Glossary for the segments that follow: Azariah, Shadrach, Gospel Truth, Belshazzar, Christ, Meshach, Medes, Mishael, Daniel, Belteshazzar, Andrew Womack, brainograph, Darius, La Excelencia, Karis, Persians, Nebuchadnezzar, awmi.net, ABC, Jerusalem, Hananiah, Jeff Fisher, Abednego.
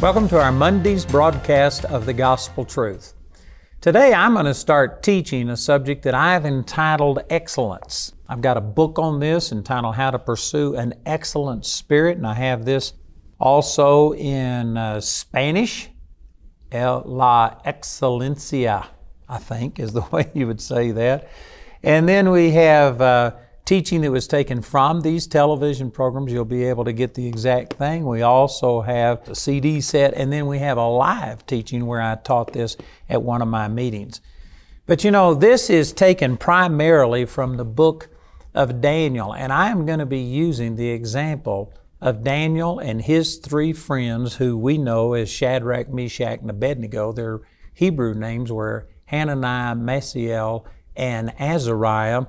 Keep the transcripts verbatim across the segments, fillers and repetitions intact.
Welcome to our Monday's broadcast of the Gospel Truth. Today I'm going to start teaching a subject that I've entitled Excellence. I've got a book on this entitled How to Pursue an Excellent Spirit, and I have this also in uh, Spanish, La Excelencia, I think is the way you would say that. And then we have uh, teaching that was taken from these television programs. You'll be able to get the exact thing. We also have a C D set, and then we have a live teaching where I taught this at one of my meetings. But you know, this is taken primarily from the book of Daniel, and I am going to be using the example of Daniel and his three friends who we know as Shadrach, Meshach, and Abednego. Their Hebrew names were Hananiah, Mishael, and Azariah.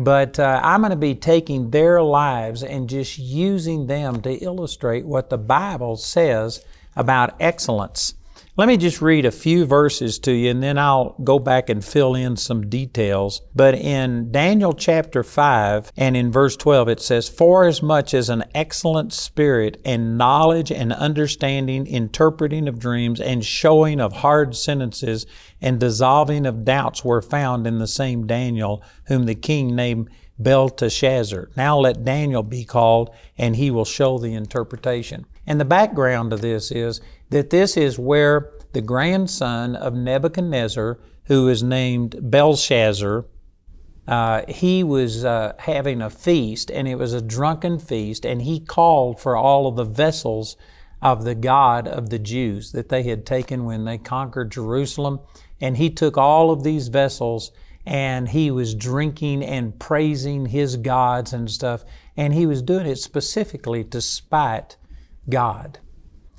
But uh, I'm going to be taking their lives and just using them to illustrate what the Bible says about excellence. Let me just read a few verses to you, and then I'll go back and fill in some details. But in Daniel chapter five and in verse twelve, it says, "Forasmuch as an excellent spirit and knowledge and understanding, interpreting of dreams and showing of hard sentences and dissolving of doubts were found in the same Daniel, whom the king named Belteshazzar. Now let Daniel be called, and he will show the interpretation." And the background of this is that this is where the grandson of Nebuchadnezzar, who is named Belshazzar, uh, he was uh, having a feast, and it was a drunken feast, and he called for all of the vessels of the God of the Jews that they had taken when they conquered Jerusalem. And he took all of these vessels, and he was drinking and praising his gods and stuff, and he was doing it specifically to spite God.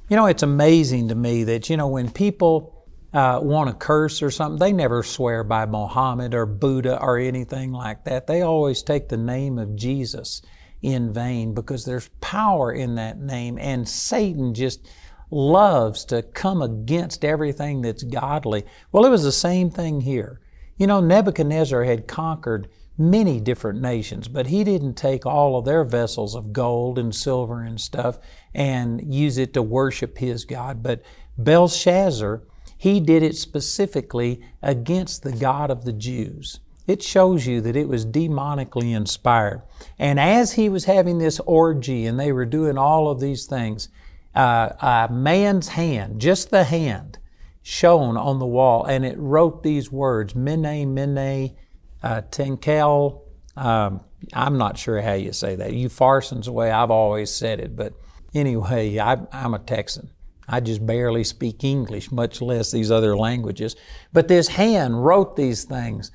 You know, it's amazing to me that, you know, when people uh, want to curse or something, they never swear by Mohammed or Buddha or anything like that. They always take the name of Jesus in vain because there's power in that name, and Satan just loves to come against everything that's godly. Well, it was the same thing here. You know, Nebuchadnezzar had conquered many different nations, but he didn't take all of their vessels of gold and silver and stuff and use it to worship his God. But Belshazzar, he did it specifically against the God of the Jews. It shows you that it was demonically inspired. And as he was having this orgy and they were doing all of these things, uh, a man's hand, just the hand, shone on the wall, and it wrote these words, Mene, Mene, Uh, Tenkel, um, I'm not sure how you say that. You Farsons away, I've always said it, but anyway, I, I'm a Texan. I just barely speak English, much less these other languages. But this hand wrote these things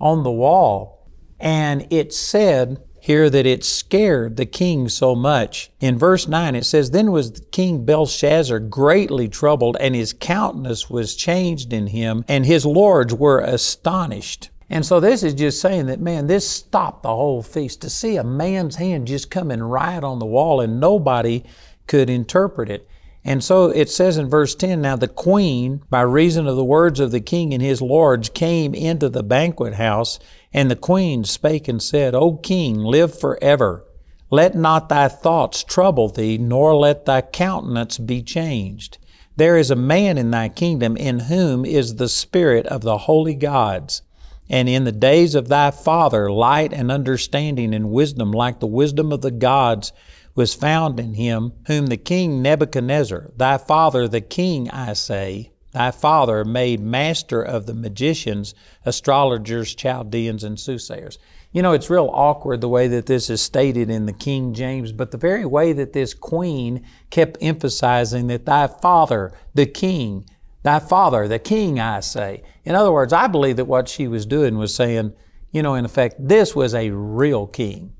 on the wall, and it said here that it scared the king so much. In verse nine, it says, "Then was King Belshazzar greatly troubled, and his countenance was changed in him, and his lords were astonished." And so this is just saying that, man, this stopped the whole feast. To see a man's hand just come and write on the wall, and nobody could interpret it. And so it says in verse ten, "Now the queen, by reason of the words of the king and his lords, came into the banquet house, and the queen spake and said, O king, live forever. Let not thy thoughts trouble thee, nor let thy countenance be changed. There is a man in thy kingdom in whom is the spirit of the holy gods. And in the days of thy father, light and understanding and wisdom, like the wisdom of the gods, was found in him, whom the king Nebuchadnezzar, thy father the king, I say, thy father made master of the magicians, astrologers, Chaldeans, and soothsayers." You know, it's real awkward the way that this is stated in the King James, but the very way that this queen kept emphasizing that thy father, the king, thy father, the king, I say. In other words, I believe that what she was doing was saying, you know, in effect, this was a real king.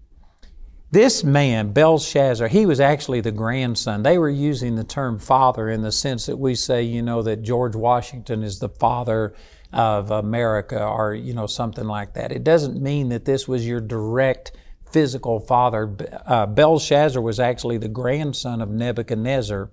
This man, Belshazzar, he was actually the grandson. They were using the term father in the sense that we say, you know, that George Washington is the father of America or, you know, something like that. It doesn't mean that this was your direct physical father. Uh, Belshazzar was actually the grandson of Nebuchadnezzar.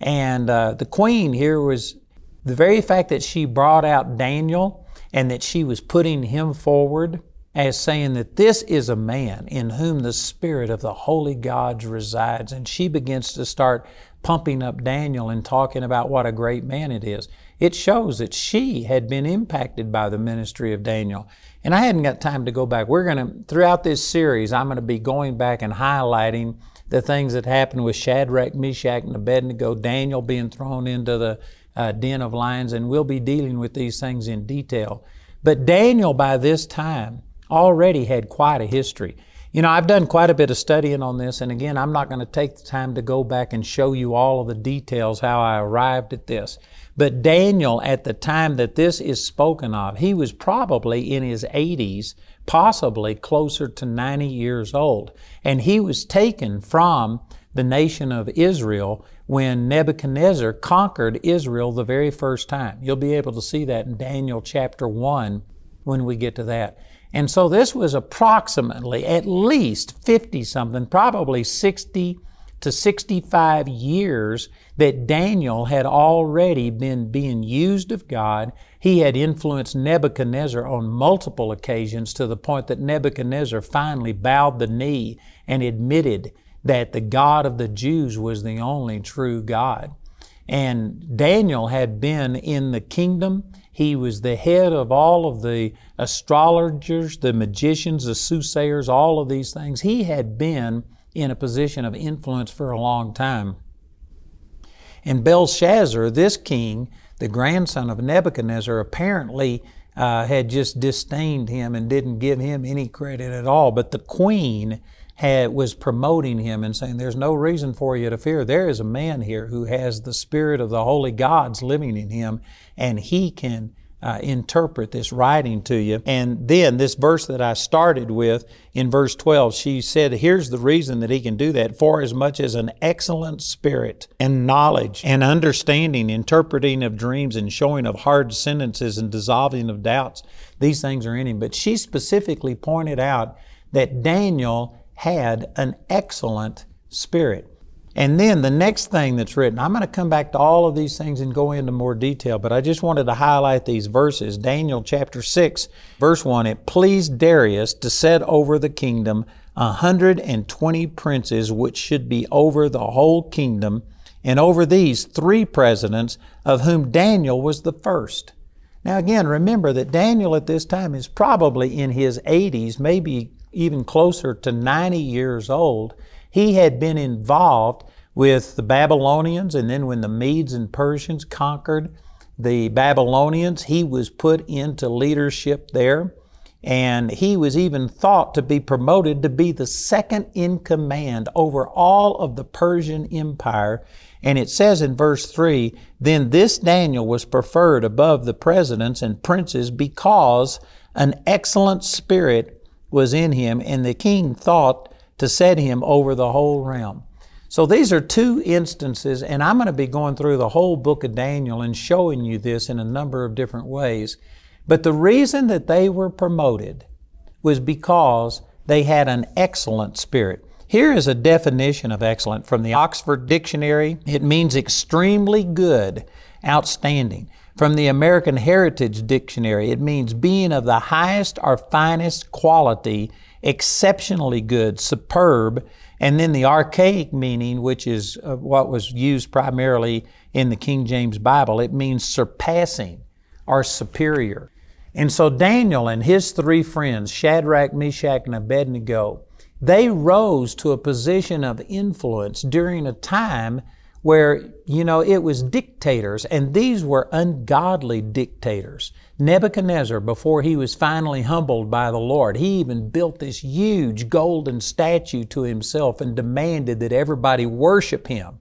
And uh, the queen here was, the very fact that she brought out Daniel and that she was putting him forward as saying that this is a man in whom the Spirit of the Holy Gods resides. And she begins to start pumping up Daniel and talking about what a great man it is. It shows that she had been impacted by the ministry of Daniel. And I hadn't got time to go back. We're going to, throughout this series, I'm going to be going back and highlighting the things that happened with Shadrach, Meshach, and Abednego, Daniel being thrown into the uh, den of lions, and we'll be dealing with these things in detail. But Daniel, by this time, already had quite a history. You know, I've done quite a bit of studying on this, and again, I'm not going to take the time to go back and show you all of the details how I arrived at this. But Daniel, at the time that this is spoken of, he was probably in his eighties, possibly closer to ninety years old. And he was taken from the nation of Israel when Nebuchadnezzar conquered Israel the very first time. You'll be able to see that in Daniel chapter one when we get to that. And so this was approximately at least fifty-something, probably sixty to sixty-five years that Daniel had already been being used of God. He had influenced Nebuchadnezzar on multiple occasions to the point that Nebuchadnezzar finally bowed the knee and admitted that the God of the Jews was the only true God. And Daniel had been in the kingdom. He was the head of all of the astrologers, the magicians, the soothsayers, all of these things. He had been in a position of influence for a long time. And Belshazzar, this king, the grandson of Nebuchadnezzar, apparently uh, had just disdained him and didn't give him any credit at all. But the queen had, was promoting him and saying, there's no reason for you to fear. There is a man here who has the Spirit of the Holy Gods living in him, and he can uh, interpret this writing to you. And then this verse that I started with in verse twelve, she said, here's the reason that he can do that, for as much as an excellent spirit and knowledge and understanding, interpreting of dreams and showing of hard sentences and dissolving of doubts, these things are in him. But she specifically pointed out that Daniel had an excellent spirit. And then the next thing that's written, I'm going to come back to all of these things and go into more detail, but I just wanted to highlight these verses. Daniel chapter six, verse one, it pleased Darius to set over the kingdom a hundred and twenty princes, which should be over the whole kingdom, and over these three presidents, of whom Daniel was the first. Now again, remember that Daniel at this time is probably in his eighties, maybe even closer to ninety years old. He had been involved with the Babylonians, and then when the Medes and Persians conquered the Babylonians, he was put into leadership there, and he was even thought to be promoted to be the second in command over all of the Persian Empire. And it says in verse three, then this Daniel was preferred above the presidents and princes because an excellent spirit was in him, and the king thought to set him over the whole realm. So these are two instances, and I'm going to be going through the whole book of Daniel and showing you this in a number of different ways. But the reason that they were promoted was because they had an excellent spirit. Here is a definition of excellent from the Oxford Dictionary. It means extremely good, outstanding. From the American Heritage Dictionary, it means being of the highest or finest quality, exceptionally good, superb. And then the archaic meaning, which is what was used primarily in the King James Bible, it means surpassing or superior. And so Daniel and his three friends, Shadrach, Meshach, and Abednego, they rose to a position of influence during a time where, you know, it was dictators, and these were ungodly dictators. Nebuchadnezzar, before he was finally humbled by the Lord, he even built this huge golden statue to himself and demanded that everybody worship him.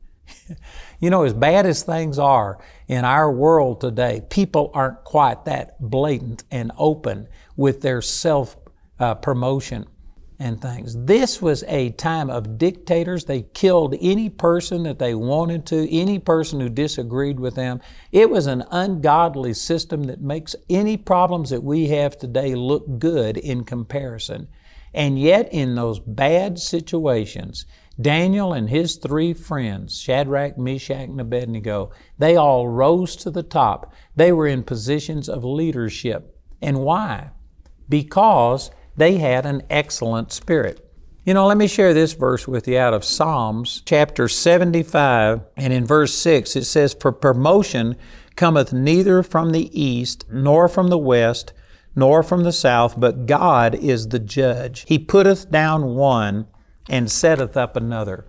You know, as bad as things are in our world today, people aren't quite that blatant and open with their self, uh, promotion. and things. This was a time of dictators. They killed any person that they wanted to, any person who disagreed with them. It was an ungodly system that makes any problems that we have today look good in comparison. And yet, in those bad situations, Daniel and his three friends, Shadrach, Meshach, and Abednego, they all rose to the top. They were in positions of leadership. And why? Because they had an excellent spirit. You know, let me share this verse with you out of Psalms chapter seventy-five, and in verse six it says, "For promotion cometh neither from the east, nor from the west, nor from the south, but God is the judge. He putteth down one, and setteth up another."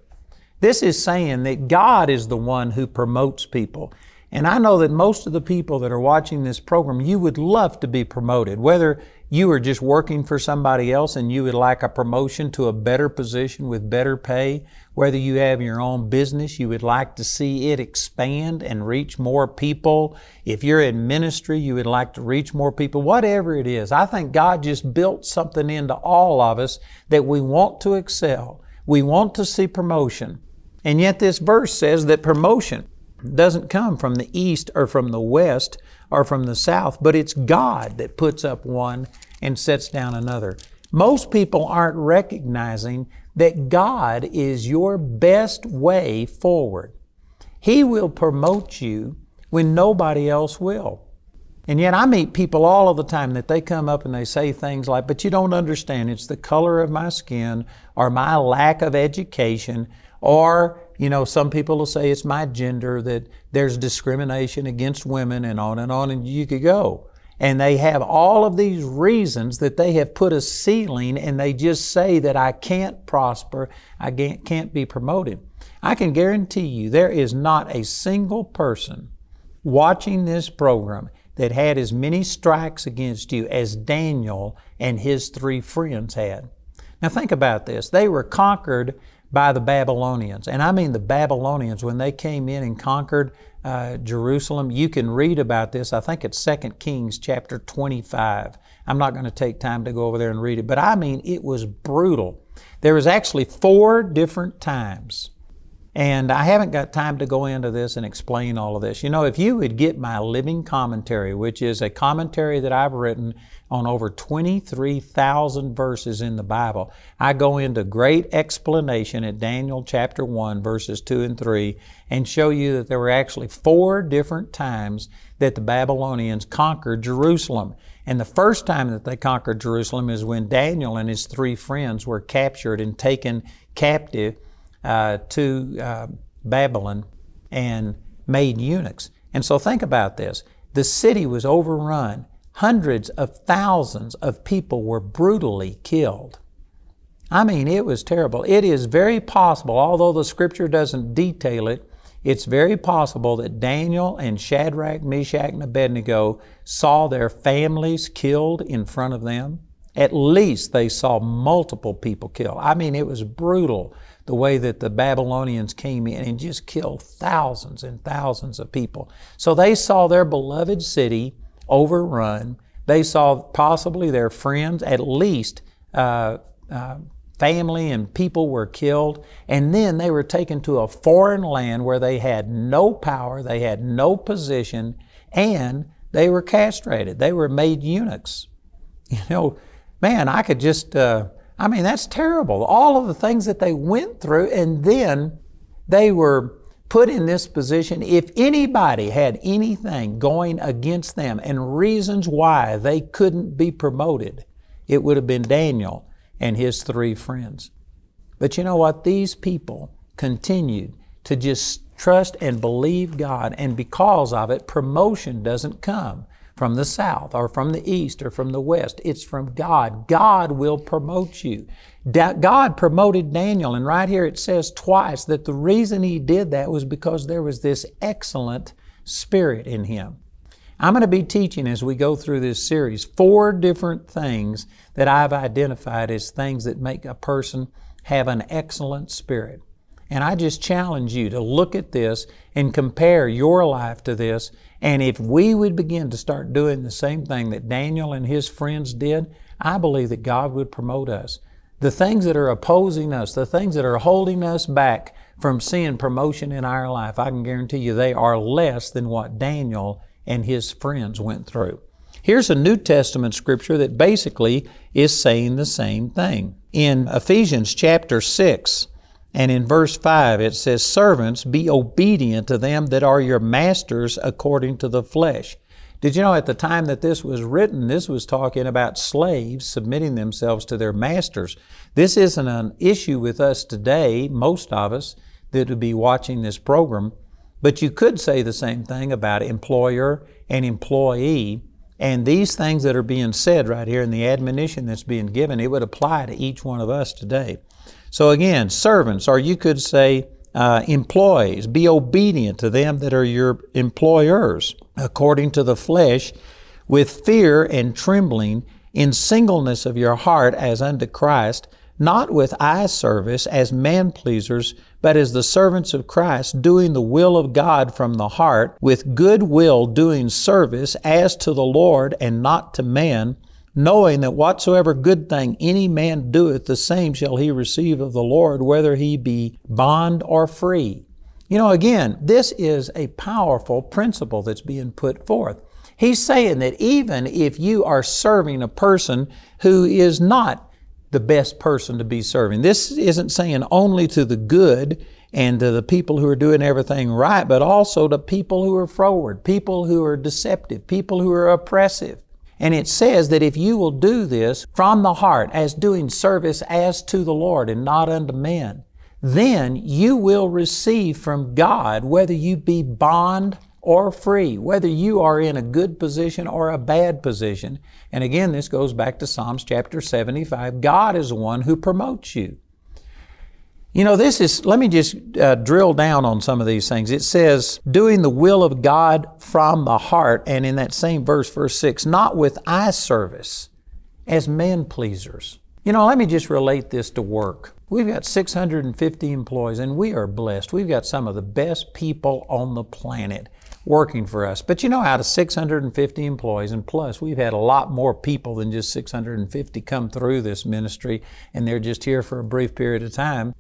This is saying that God is the one who promotes people. And I know that most of the people that are watching this program, you would love to be promoted, whether you are just working for somebody else and you would like a promotion to a better position with better pay, whether you have your own business, you would like to see it expand and reach more people. If you're in ministry, you would like to reach more people, whatever it is. I think God just built something into all of us that we want to excel. We want to see promotion. And yet this verse says that promotion doesn't come from the east or from the west or from the south, but it's God that puts up one and sets down another. Most people aren't recognizing that God is your best way forward. He will promote you when nobody else will. And yet I meet people all of the time that they come up and they say things like, "But you don't understand, it's the color of my skin or my lack of education or You know, some people will say it's my gender, that there's discrimination against women," and on and on, and you could go. And they have all of these reasons that they have put a ceiling, and they just say that I can't prosper, I can't be promoted. I can guarantee you there is not a single person watching this program that had as many strikes against you as Daniel and his three friends had. Now think about this. They were conquered by the Babylonians. And I mean the Babylonians, when they came in and conquered uh, Jerusalem. You can read about this. I think it's Second Kings chapter twenty-five. I'm not going to take time to go over there and read it, but I mean it was brutal. There was actually four different times. And I haven't got time to go into this and explain all of this. You know, if you would get my living commentary, which is a commentary that I've written on over twenty-three thousand verses in the Bible, I go into great explanation at Daniel chapter one, verses two and three, and show you that there were actually four different times that the Babylonians conquered Jerusalem. And the first time that they conquered Jerusalem is when Daniel and his three friends were captured and taken captive Uh, to uh, Babylon and made eunuchs. And so think about this. The city was overrun. Hundreds of thousands of people were brutally killed. I mean, it was terrible. It is very possible, although the scripture doesn't detail it, it's very possible that Daniel and Shadrach, Meshach, and Abednego saw their families killed in front of them. At least they saw multiple people killed. I mean, it was brutal the way that the Babylonians came in and just killed thousands and thousands of people. So they saw their beloved city overrun. They saw possibly their friends, at least uh, uh, family and people were killed. And then they were taken to a foreign land where they had no power, they had no position, and they were castrated. They were made eunuchs. You know, man, I could just... Uh, I mean, that's terrible. All of the things that they went through, and then they were put in this position. If anybody had anything going against them and reasons why they couldn't be promoted, it would have been Daniel and his three friends. But you know what? These people continued to just trust and believe God, and because of it, promotion doesn't come from the south or from the east or from the west. It's from God. God will promote you. Da- God promoted Daniel, and right here it says twice that the reason he did that was because there was this excellent spirit in him. I'm going to be teaching as we go through this series four different things that I've identified as things that make a person have an excellent spirit. And I just challenge you to look at this and compare your life to this. And if we would begin to start doing the same thing that Daniel and his friends did, I believe that God would promote us. the things that are opposing us, the things that are holding us back from seeing promotion in our life, I can guarantee you they are less than what Daniel and his friends went through. Here's a New Testament scripture that basically is saying the same thing. In Ephesians chapter six and in verse five, it says, "Servants, be obedient to them that are your masters according to the flesh." Did you know at the time that this was written, this was talking about slaves submitting themselves to their masters. This isn't an issue with us today, most of us that would be watching this program, but you could say the same thing about employer and employee. And these things that are being said right here and the admonition that's being given, it would apply to each one of us today. So again, servants, or you could say, Uh, employees, be obedient to them that are your employers, according to the flesh, with fear and trembling, in singleness of your heart as unto Christ, not with eye service as man-pleasers, but as the servants of Christ, doing the will of God from the heart, with good will doing service as to the Lord and not to man, knowing that whatsoever good thing any man doeth, the same shall he receive of the Lord, whether he be bond or free. You know, again, this is a powerful principle that's being put forth. He's saying that even if you are serving a person who is not the best person to be serving, this isn't saying only to the good and to the people who are doing everything right, but also to people who are froward, people who are deceptive, people who are oppressive. And it says that if you will do this from the heart as doing service as to the Lord and not unto men, then you will receive from God whether you be bond or free, whether you are in a good position or a bad position. And again, this goes back to Psalms chapter seventy-five. God is the one who promotes you. You know, this is, let me just uh, drill down on some of these things. It says, doing the will of God from the heart, and in that same verse, verse six, not with eye service as men-pleasers. You know, let me just relate this to work. We've got six hundred fifty employees, and we are blessed. We've got some of the best people on the planet working for us. But you know, out of six hundred fifty employees, and plus we've had a lot more people than just six hundred fifty come through this ministry, and they're just here for a brief period of time.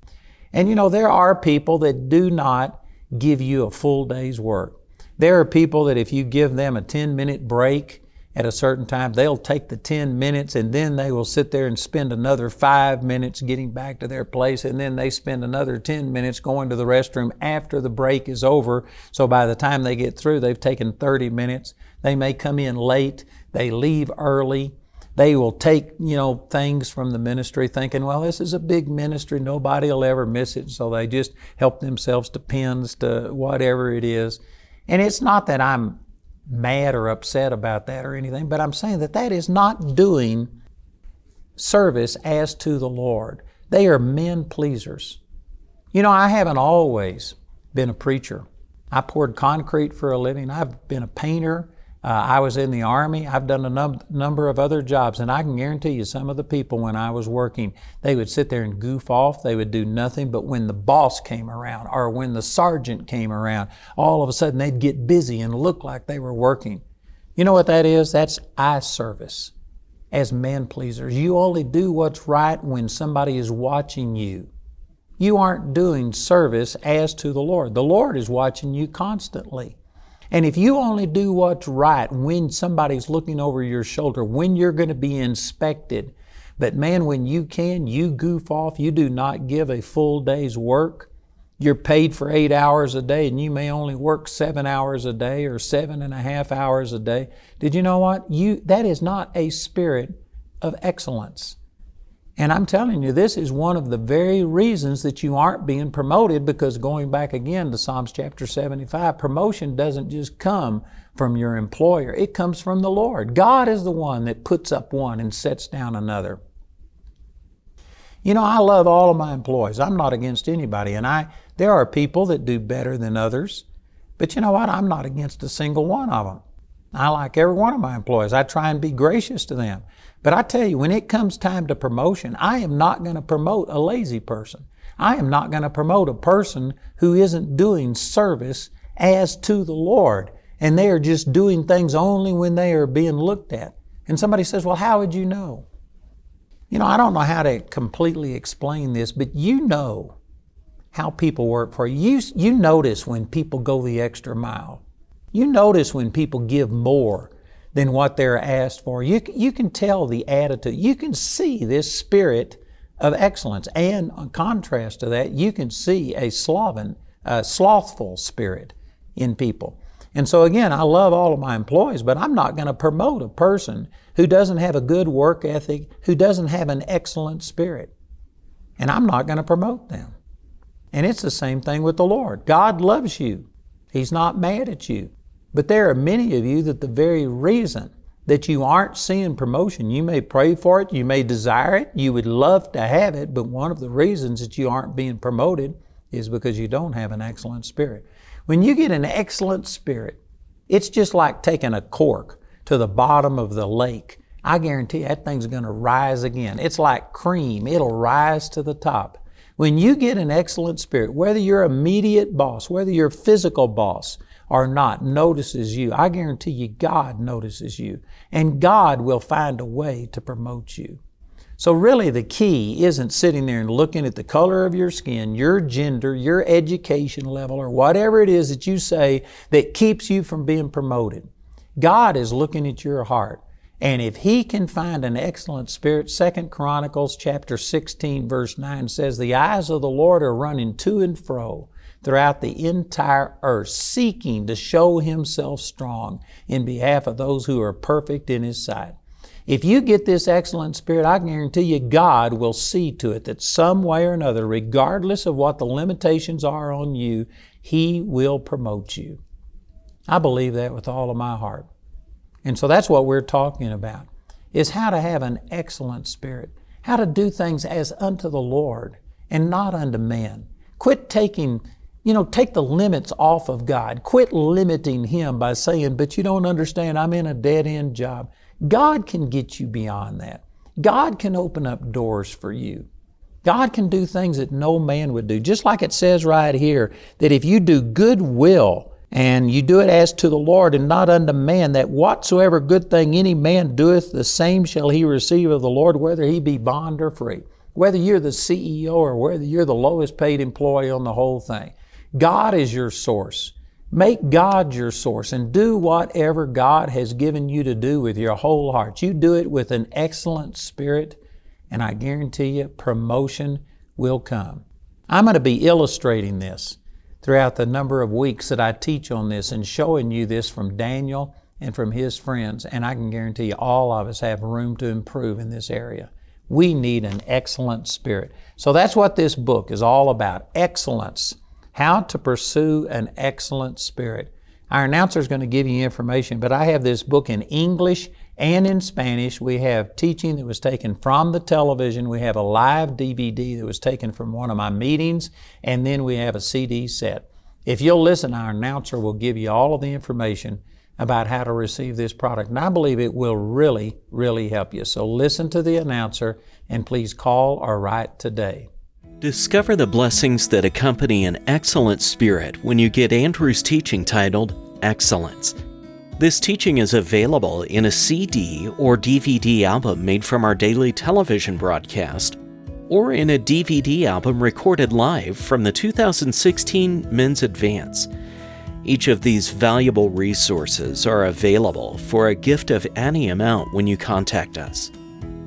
And you know, there are people that do not give you a full day's work. There are people that if you give them a ten minute break at a certain time, they'll take the ten minutes and then they will sit there and spend another five minutes getting back to their place, and then they spend another ten minutes going to the restroom after the break is over. So by the time they get through, they've taken thirty minutes. They may come in late, they leave early. They will take, you know, things from the ministry thinking, well, this is a big ministry, nobody will ever miss it. So they just help themselves to pens, to whatever it is. And it's not that I'm mad or upset about that or anything, but I'm saying that that is not doing service as to the Lord. They are men pleasers. You know, I haven't always been a preacher. I poured concrete for a living. I've been a painter. Uh, I was in the Army. I've done a num- number of other jobs, and I can guarantee you some of the people when I was working, they would sit there and goof off. They would do nothing, but when the boss came around or when the sergeant came around, all of a sudden they'd get busy and look like they were working. You know what that is? That's eye service as man-pleasers. You only do what's right when somebody is watching you. You aren't doing service as to the Lord. The Lord is watching you constantly. And if you only do what's right when somebody's looking over your shoulder, when you're going to be inspected, but man, when you can, you goof off, you do not give a full day's work. You're paid for eight hours a day, and you may only work seven hours a day or seven and a half hours a day. Did you know what? You, that is not a spirit of excellence. And I'm telling you, this is one of the very reasons that you aren't being promoted, because going back again to Psalms chapter seventy-five, promotion doesn't just come from your employer. It comes from the Lord. God is the one that puts up one and sets down another. You know, I love all of my employees. I'm not against anybody. And I, there are people that do better than others. But you know what? I'm not against a single one of them. I like every one of my employees. I try and be gracious to them. But I tell you, when it comes time to promotion, I am not going to promote a lazy person. I am not going to promote a person who isn't doing service as to the Lord, and they are just doing things only when they are being looked at. And somebody says, well, how would you know? You know, I don't know how to completely explain this, but you know how people work for you. You, you notice when people go the extra mile. You notice when people give more than what they're asked for. You, you can tell the attitude. You can see this spirit of excellence. And in contrast to that, you can see a sloven, uh, slothful spirit in people. And so again, I love all of my employees, but I'm not going to promote a person who doesn't have a good work ethic, who doesn't have an excellent spirit. And I'm not going to promote them. And it's the same thing with the Lord. God loves you. He's not mad at you. But there are many of you that the very reason that you aren't seeing promotion, you may pray for it, you may desire it, you would love to have it, but one of the reasons that you aren't being promoted is because you don't have an excellent spirit. When you get an excellent spirit, it's just like taking a cork to the bottom of the lake. I guarantee you that thing's going to rise again. It's like cream. It'll rise to the top. When you get an excellent spirit, whether your immediate boss, whether your physical boss or not notices you, I guarantee you God notices you, and God will find a way to promote you. So really the key isn't sitting there and looking at the color of your skin, your gender, your education level, or whatever it is that you say that keeps you from being promoted. God is looking at your heart. And if He can find an excellent spirit, Second Chronicles chapter sixteen verse nine says, the eyes of the Lord are running to and fro throughout the entire earth, seeking to show Himself strong in behalf of those who are perfect in His sight. If you get this excellent spirit, I guarantee you God will see to it that some way or another, regardless of what the limitations are on you, He will promote you. I believe that with all of my heart. And so that's what we're talking about, is how to have an excellent spirit, how to do things as unto the Lord and not unto men. Quit taking, you know, take the limits off of God. Quit limiting Him by saying, but you don't understand, I'm in a dead-end job. God can get you beyond that. God can open up doors for you. God can do things that no man would do. Just like it says right here, that if you do good will and you do it as to the Lord and not unto man, that whatsoever good thing any man doeth, the same shall he receive of the Lord, whether he be bond or free. Whether you're the C E O or whether you're the lowest paid employee on the whole thing, God is your source. Make God your source and do whatever God has given you to do with your whole heart. You do it with an excellent spirit, and I guarantee you promotion will come. I'm going to be illustrating this throughout the number of weeks that I teach on this and showing you this from Daniel and from his friends, and I can guarantee you all of us have room to improve in this area. We need an excellent spirit. So that's what this book is all about, excellence. How to pursue an excellent spirit. Our announcer is going to give you information, but I have this book in English and in Spanish. We have teaching that was taken from the television. We have a live D V D that was taken from one of my meetings, and then we have a C D set. If you'll listen, our announcer will give you all of the information about how to receive this product, and I believe it will really, really help you. So listen to the announcer, and please call or write today. Discover the blessings that accompany an excellent spirit when you get Andrew's teaching titled Excellence. This teaching is available in a C D or D V D album made from our daily television broadcast, or in a D V D album recorded live from the two thousand sixteen Men's Advance. Each of these valuable resources are available for a gift of any amount when you contact us.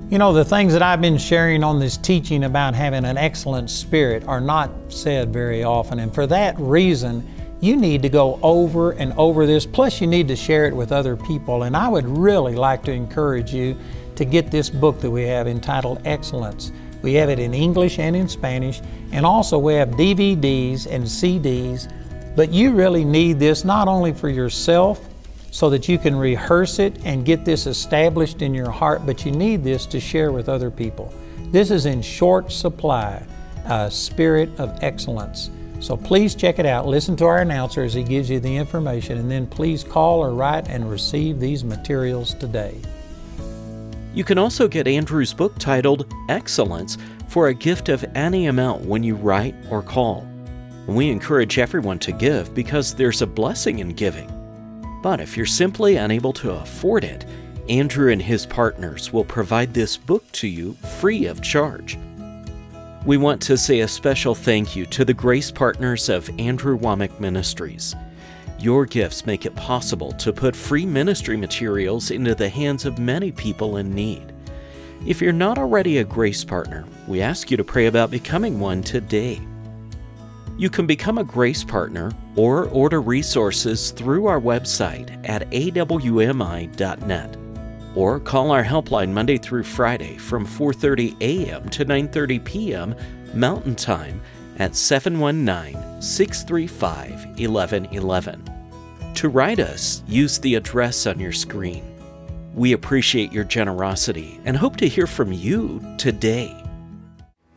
You know, the things that I've been sharing on this teaching about having an excellent spirit are not said very often. And for that reason, you need to go over and over this. Plus, you need to share it with other people. And I would really like to encourage you to get this book that we have entitled Excellence. We have it in English and in Spanish. And also we have D V Ds and C Ds. But you really need this not only for yourself, so that you can rehearse it and get this established in your heart, but you need this to share with other people. This is in short supply, a spirit of excellence. So please check it out. Listen to our announcer as he gives you the information, and then please call or write and receive these materials today. You can also get Andrew's book titled Excellence for a gift of any amount when you write or call. We encourage everyone to give because there's a blessing in giving. But if you're simply unable to afford it, Andrew and his partners will provide this book to you free of charge. We want to say a special thank you to the grace partners of Andrew Womack Ministries. Your gifts make it possible to put free ministry materials into the hands of many people in need. If you're not already a grace partner, we ask you to pray about becoming one today. You can become a grace partner or order resources through our website at A W M I dot net or call our helpline Monday through Friday from four thirty a m to nine thirty p m Mountain Time at seven one nine, six three five, one one one one. To write us, use the address on your screen. We appreciate your generosity and hope to hear from you today.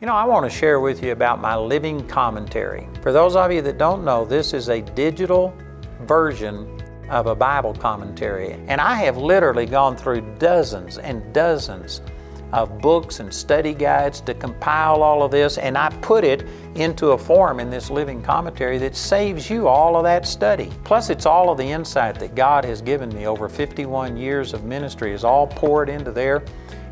You know, I want to share with you about my living commentary. For those of you that don't know, this is a digital version of a Bible commentary. And I have literally gone through dozens and dozens of books and study guides to compile all of this, and I put it into a form in this living commentary that saves you all of that study. Plus, it's all of the insight that God has given me over fifty-one years of ministry is all poured into there.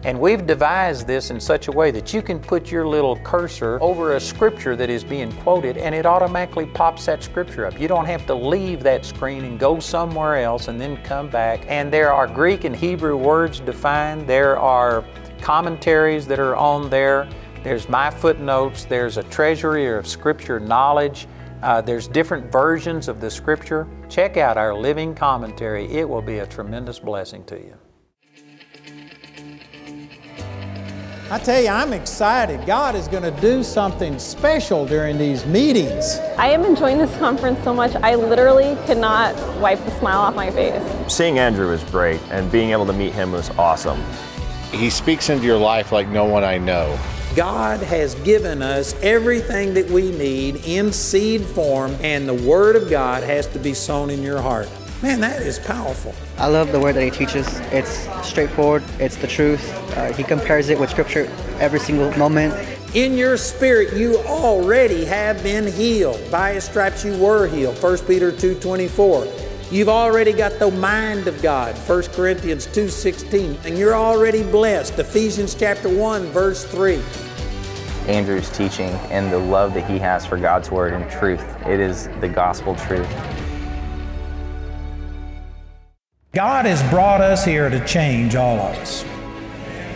And we've devised this in such a way that you can put your little cursor over a scripture that is being quoted and it automatically pops that scripture up. You don't have to leave that screen and go somewhere else and then come back. And there are Greek and Hebrew words defined. There are commentaries that are on there. There's my footnotes. There's a treasury of scripture knowledge. Uh, there's different versions of the scripture. Check out our living commentary. It will be a tremendous blessing to you. I tell you, I'm excited. God is going to do something special during these meetings. I am enjoying this conference so much. I literally cannot wipe the smile off my face. Seeing Andrew was great, and being able to meet him was awesome. He speaks into your life like no one I know. God has given us everything that we need in seed form, and the Word of God has to be sown in your heart. Man, that is powerful. I love the word that he teaches. It's straightforward. It's the truth. Uh, he compares it with Scripture every single moment. In your spirit, you already have been healed. By his stripes you were healed, First Peter two twenty-four. You've already got the mind of God, First Corinthians two sixteen. And you're already blessed, Ephesians chapter one, verse three. Andrew's teaching and the love that he has for God's Word and truth. It is the gospel truth. God has brought us here to change all of us.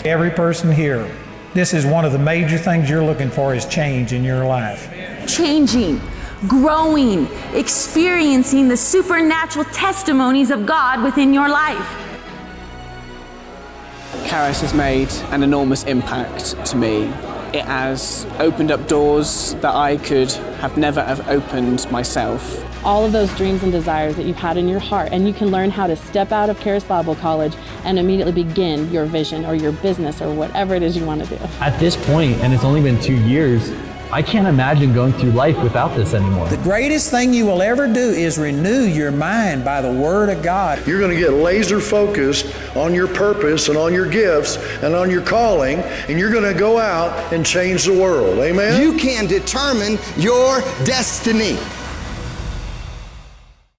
Every person here. This is one of the major things you're looking for is change in your life. Changing, growing, experiencing the supernatural testimonies of God within your life. Karis has made an enormous impact to me. It has opened up doors that I could have never have opened myself. All of those dreams and desires that you've had in your heart, and you can learn how to step out of Karis Bible College and immediately begin your vision or your business or whatever it is you want to do. At this point, and it's only been two years, I can't imagine going through life without this anymore. The greatest thing you will ever do is renew your mind by the Word of God. You're going to get laser focused on your purpose and on your gifts and on your calling, and you're going to go out and change the world. Amen? You can determine your destiny.